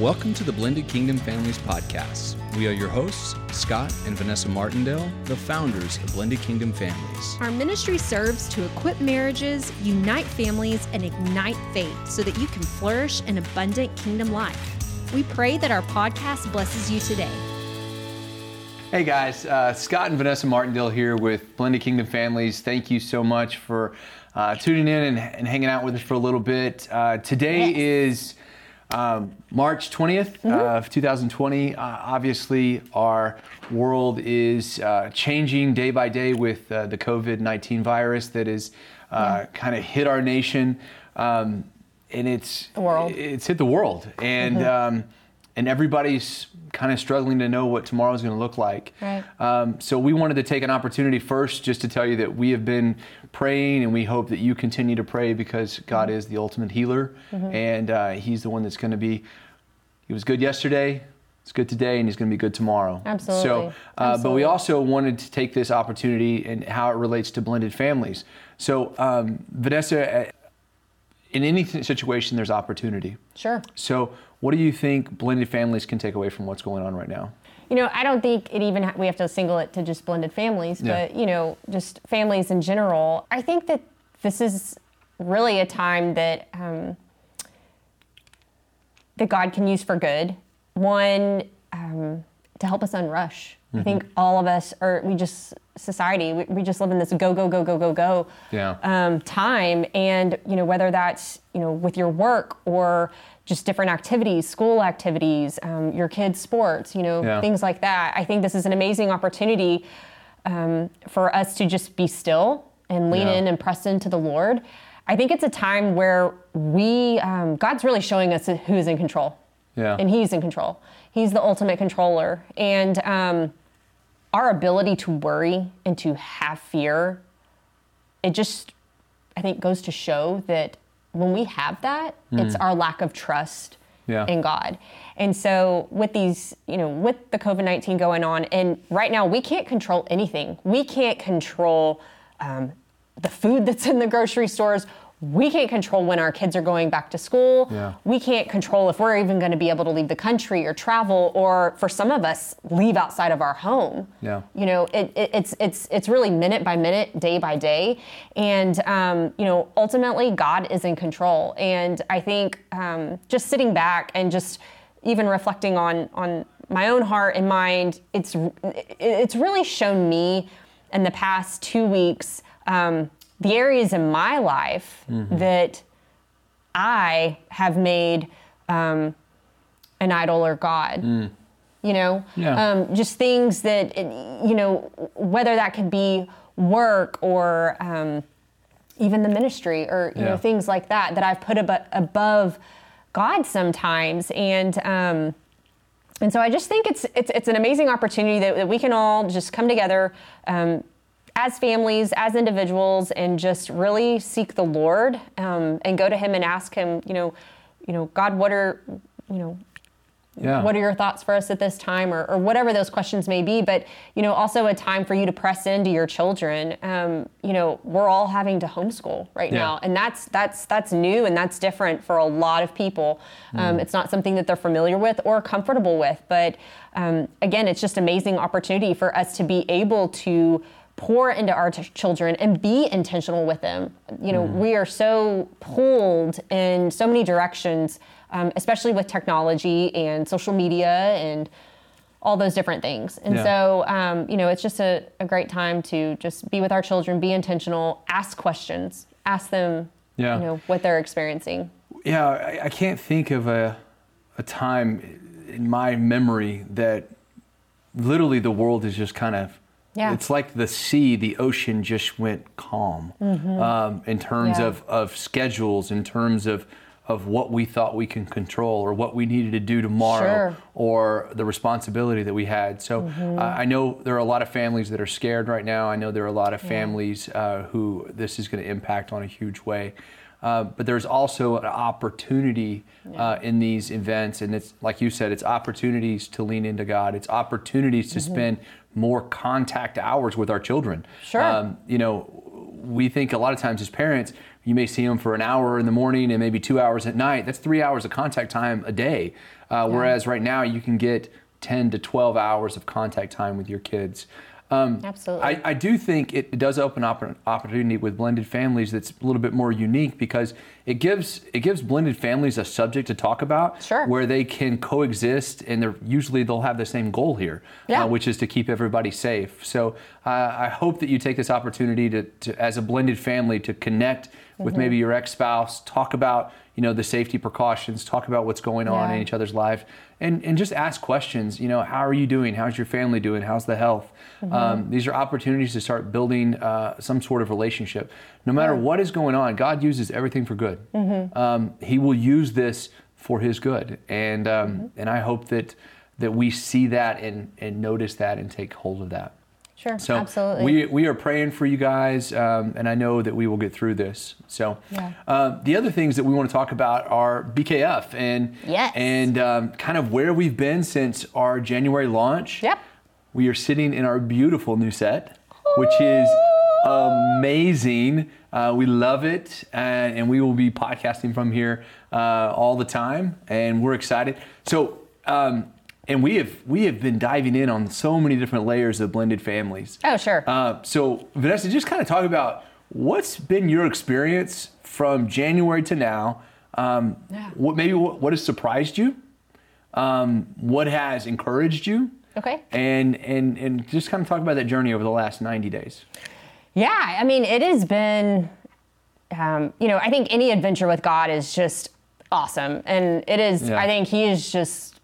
Welcome to the Blended Kingdom Families Podcast. We are your hosts, Scott and Vanessa Martindale, the founders of Blended Kingdom Families. Our ministry serves to equip marriages, unite families, and ignite faith so that you can flourish an abundant kingdom life. We pray that our podcast blesses you today. Hey guys, Scott and Vanessa Martindale here with Blended Kingdom Families. Thank you so much for tuning in and hanging out with us for a little bit. Today is... March 20th of 2020, obviously our world is changing day by day with the COVID-19 virus that has kind of hit our nation, and it's hit the world, and everybody's kind of struggling to know what tomorrow is going to look like. Right. So we wanted to take an opportunity first just to tell you that we have been praying, and we hope that you continue to pray, because God is the ultimate healer, and He's the one that's going to be, He was good yesterday, He's good today, and He's going to be good tomorrow. Absolutely. So, but we also wanted to take this opportunity and how it relates to blended families. So Vanessa, in any situation, there's opportunity. Sure. So what do you think blended families can take away from what's going on right now? You know, I don't think we have to single it to just blended families, but, you know, just families in general. I think that this is really a time that that God can use for good. One, to help us unrush. I think all of us we just live in this go time. And, you know, whether that's, you know, with your work or just different activities, school activities, your kids' sports, you know, things like that. I think this is an amazing opportunity for us to just be still and lean in and press into the Lord. I think it's a time where God's really showing us who is in control. Yeah. And He's in control. He's the ultimate controller. And our ability to worry and to have fear, it just, I think, goes to show that when we have that, it's our lack of trust in God. And so with these, you know, with the COVID-19 going on, and right now we can't control anything. We can't control the food that's in the grocery stores. We can't control when our kids are going back to school. Yeah. We can't control if we're even going to be able to leave the country or travel, or for some of us, leave outside of our home. Yeah. You know, it's really minute by minute, day by day. And, you know, ultimately God is in control. And I think just sitting back and just even reflecting on my own heart and mind, it's really shown me in the past 2 weeks, the areas in my life that I have made an idol or God, you know, just things that, you know, whether that could be work or even the ministry or, you know, things like that I've put above God sometimes. And so I just think it's an amazing opportunity that we can all just come together, as families, as individuals, and just really seek the Lord, and go to Him and ask Him, you know, God, what are your thoughts for us at this time, or whatever those questions may be. But, you know, also a time for you to press into your children. You know, we're all having to homeschool right now, and that's new and that's different for a lot of people. It's not something that they're familiar with or comfortable with. But again, it's just an amazing opportunity for us to be able to pour into our children and be intentional with them. You know, we are so pulled in so many directions, especially with technology and social media and all those different things. And so, you know, it's just a great time to just be with our children, be intentional, ask questions, ask them, you know, what they're experiencing. Yeah, I can't think of a time in my memory that literally the world is just kind of, it's like the ocean just went calm, in terms of schedules, in terms of what we thought we can control or what we needed to do tomorrow or the responsibility that we had. So I know there are a lot of families that are scared right now. I know there are a lot of families who this is going to impact on a huge way. But there's also an opportunity in these events. And it's, like you said, it's opportunities to lean into God. It's opportunities to spend more contact hours with our children. Sure. You know, we think a lot of times as parents, You may see them for an hour in the morning and maybe 2 hours at night. That's 3 hours of contact time a day. Whereas right now you can get 10 to 12 hours of contact time with your kids. Absolutely. I do think it does open up an opportunity with blended families that's a little bit more unique, because it gives blended families a subject to talk about, sure, where they can coexist, and they'll have the same goal here, which is to keep everybody safe. So I hope that you take this opportunity to as a blended family to connect with maybe your ex-spouse, talk about the safety precautions, talk about what's going on in each other's life, and just ask questions. How are you doing? How's your family doing? How's the health? These are opportunities to start building some sort of relationship. No matter what is going on, God uses everything for good. He will use this for his good. And and I hope that we see that and notice that and take hold of that. Sure, so absolutely. We are praying for you guys, and I know that we will get through this. So the other things that we want to talk about are BKF and kind of where we've been since our January launch. Yep. We are sitting in our beautiful new set, which is amazing. We love it, and we will be podcasting from here all the time, and we're excited. So. And we have been diving in on so many different layers of blended families. Oh, sure. So Vanessa, just kind of talk about what's been your experience from January to now. What has surprised you? What has encouraged you? Okay. And just kind of talk about that journey over the last 90 days. Yeah, I mean, it has been, I think any adventure with God is just awesome. And it is, I think he is just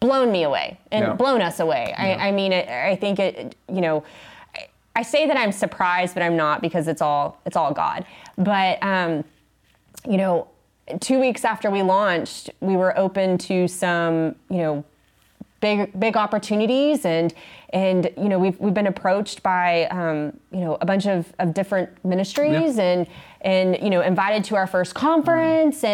blown me away and blown us away. Yeah. I mean, I think it, I say that I'm surprised, but I'm not, because it's all God. But, 2 weeks after we launched, we were open to some, big opportunities. And, we've been approached by, a bunch of different ministries and invited to our first conference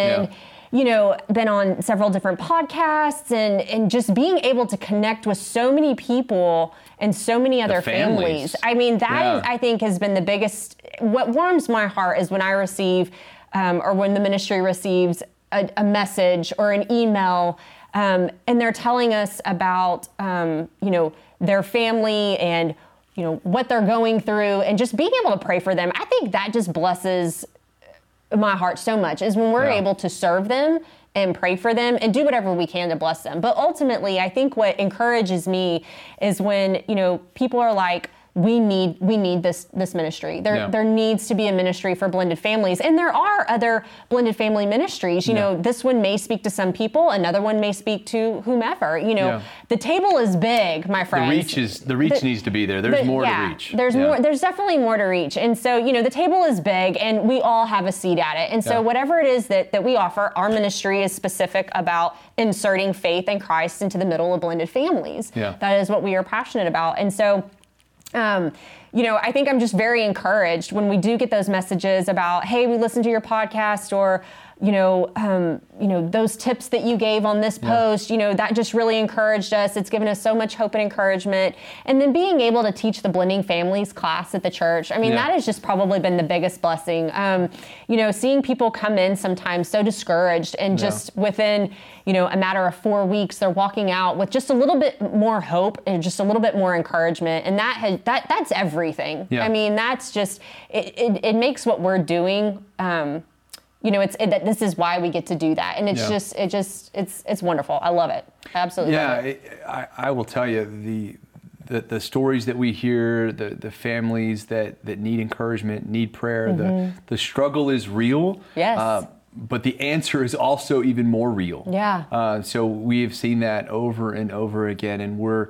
been on several different podcasts and just being able to connect with so many people and so many other families. I mean, that is, I think, has been the biggest. What warms my heart is when I receive or when the ministry receives a message or an email and they're telling us about, their family and, what they're going through, and just being able to pray for them. I think that just blesses my heart so much, is when we're able to serve them and pray for them and do whatever we can to bless them. But ultimately, I think what encourages me is when, people are like, we need this ministry. There needs to be a ministry for blended families. And there are other blended family ministries. You know, this one may speak to some people. Another one may speak to whomever. The table is big, my friends. The reach needs to be there. There's more to reach. There's more. There's definitely more to reach. And so, the table is big and we all have a seat at it. And so whatever it is that we offer, our ministry is specific about inserting faith in Christ into the middle of blended families. Yeah. That is what we are passionate about. And so, I think I'm just very encouraged when we do get those messages about, hey, we listened to your podcast, or, those tips that you gave on this post, that just really encouraged us. It's given us so much hope and encouragement. And then being able to teach the blending families class at the church. I mean, that has just probably been the biggest blessing. Seeing people come in sometimes so discouraged, and just within, a matter of 4 weeks, they're walking out with just a little bit more hope and just a little bit more encouragement. And that's everything. Yeah. I mean, that's just, it makes what we're doing, this is why we get to do that, and it's wonderful. I love it, absolutely. Yeah, I will tell you the stories that we hear, the families that need encouragement, need prayer. The struggle is real. Yes. But the answer is also even more real. Yeah. So we have seen that over and over again, and we're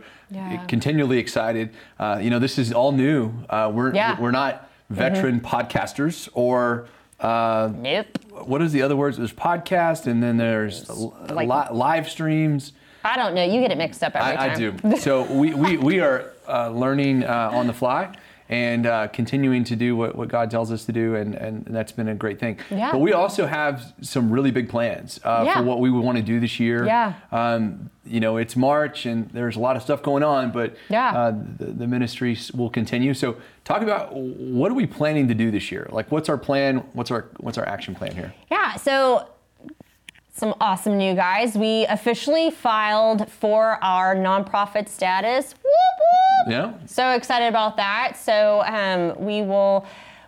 continually excited. This is all new. We're not veteran podcasters or. Nope. What is the other words? There's podcast, and then there's live streams. I don't know. You get it mixed up every time. I do. So we are learning on the fly, and continuing to do what God tells us to do, and that's been a great thing. Yeah. But we also have some really big plans for what we would want to do this year. Yeah. You know, it's March and there's a lot of stuff going on, but the ministry will continue. So talk about, what are we planning to do this year? Like, what's our plan? What's our action plan here? Yeah, so some awesome new guys. We officially filed for our nonprofit status. Whoop, whoop. Yeah. So excited about that. So we will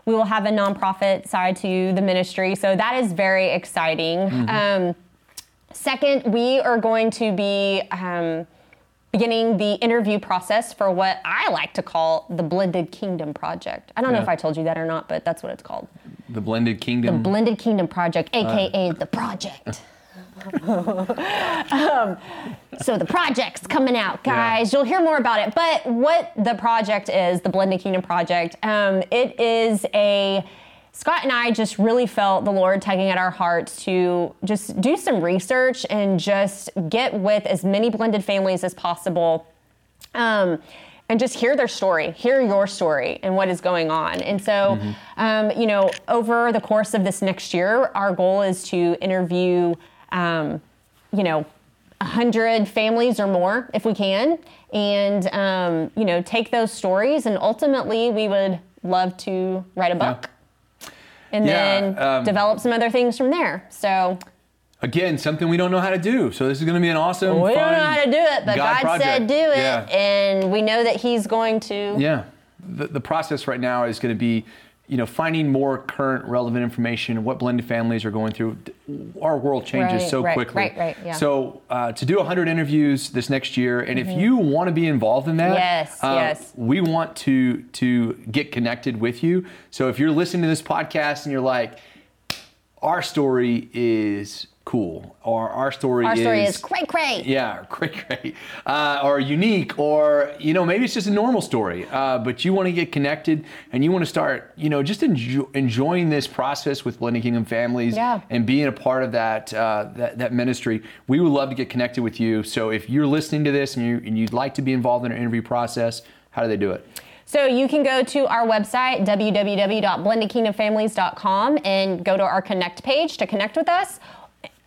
have a nonprofit side to the ministry. So that is very exciting. Mm-hmm. Second, we are going to be beginning the interview process for what I like to call the Blended Kingdom Project. I don't know if I told you that or not, but that's what it's called. The Blended Kingdom? The Blended Kingdom Project, a.k.a. The Project. So the project's coming out, guys. Yeah. You'll hear more about it. But what the project is, the Blended Kingdom Project, it is a... Scott and I just really felt the Lord tugging at our hearts to just do some research and just get with as many blended families as possible, and just hear their story, hear your story and what is going on. And so, you know, over the course of this next year, our goal is to interview, 100 families or more if we can, and, take those stories. And ultimately, we would love to write a book. Yeah. And then develop some other things from there. So, again, something we don't know how to do. So this is going to be an awesome, fun, we don't know how to do it, but God said do it. Yeah. And we know that he's going to. Yeah. The process right now is going to be, finding more current relevant information, what blended families are going through. Our world changes quickly. Right, yeah. So to do 100 interviews this next year, and if you want to be involved in that, we want to get connected with you. So if you're listening to this podcast and you're like, our story is cool, or our story is great. Yeah, great, or unique, or maybe it's just a normal story, but you want to get connected and you want to start, just enjoying this process with Blended Kingdom Families and being a part of that ministry. We would love to get connected with you. So if you're listening to this and you'd like to be involved in our interview process, how do they do it? So you can go to our website, www.blendedkingdomfamilies.com, and go to our Connect page to connect with us.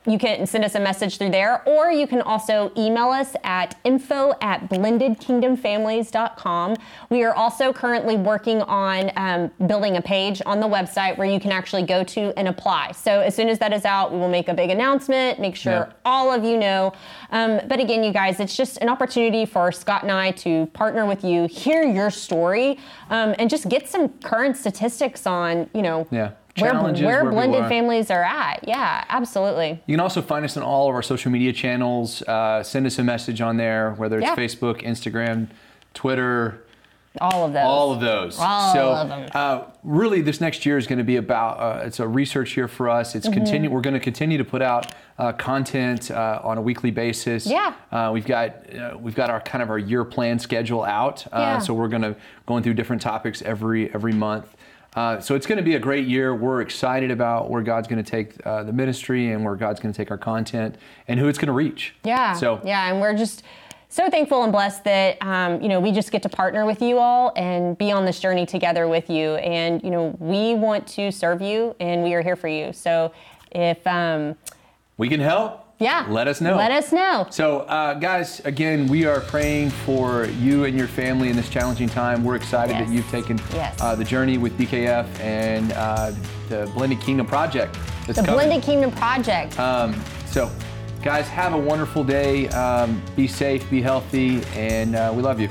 You can send us a message through there, or you can also email us at info@blendedkingdomfamilies.com. We are also currently working on building a page on the website where you can actually go to and apply. So as soon as that is out, we will make a big announcement, make sure all of you know. But again, you guys, it's just an opportunity for Scott and I to partner with you, hear your story, and just get some current statistics on, where blended families are at. Yeah, absolutely. You can also find us on all of our social media channels. Send us a message on there, whether it's Facebook, Instagram, Twitter. All of those. All of them. Really, this next year is going to be about, it's a research year for us. It's we're going to continue to put out content on a weekly basis. Yeah. We've got our kind of our year plan schedule out. So we're going through different topics every month. So it's going to be a great year. We're excited about where God's going to take the ministry and where God's going to take our content and who it's going to reach. Yeah. So and we're just so thankful and blessed that we just get to partner with you all and be on this journey together with you. And we want to serve you, and we are here for you. So if we can help. Yeah. Let us know. So, guys, again, we are praying for you and your family in this challenging time. We're excited that you've taken the journey with BKF and the Blended Kingdom Project. Blended Kingdom Project. So, guys, have a wonderful day. Be safe, be healthy, and we love you.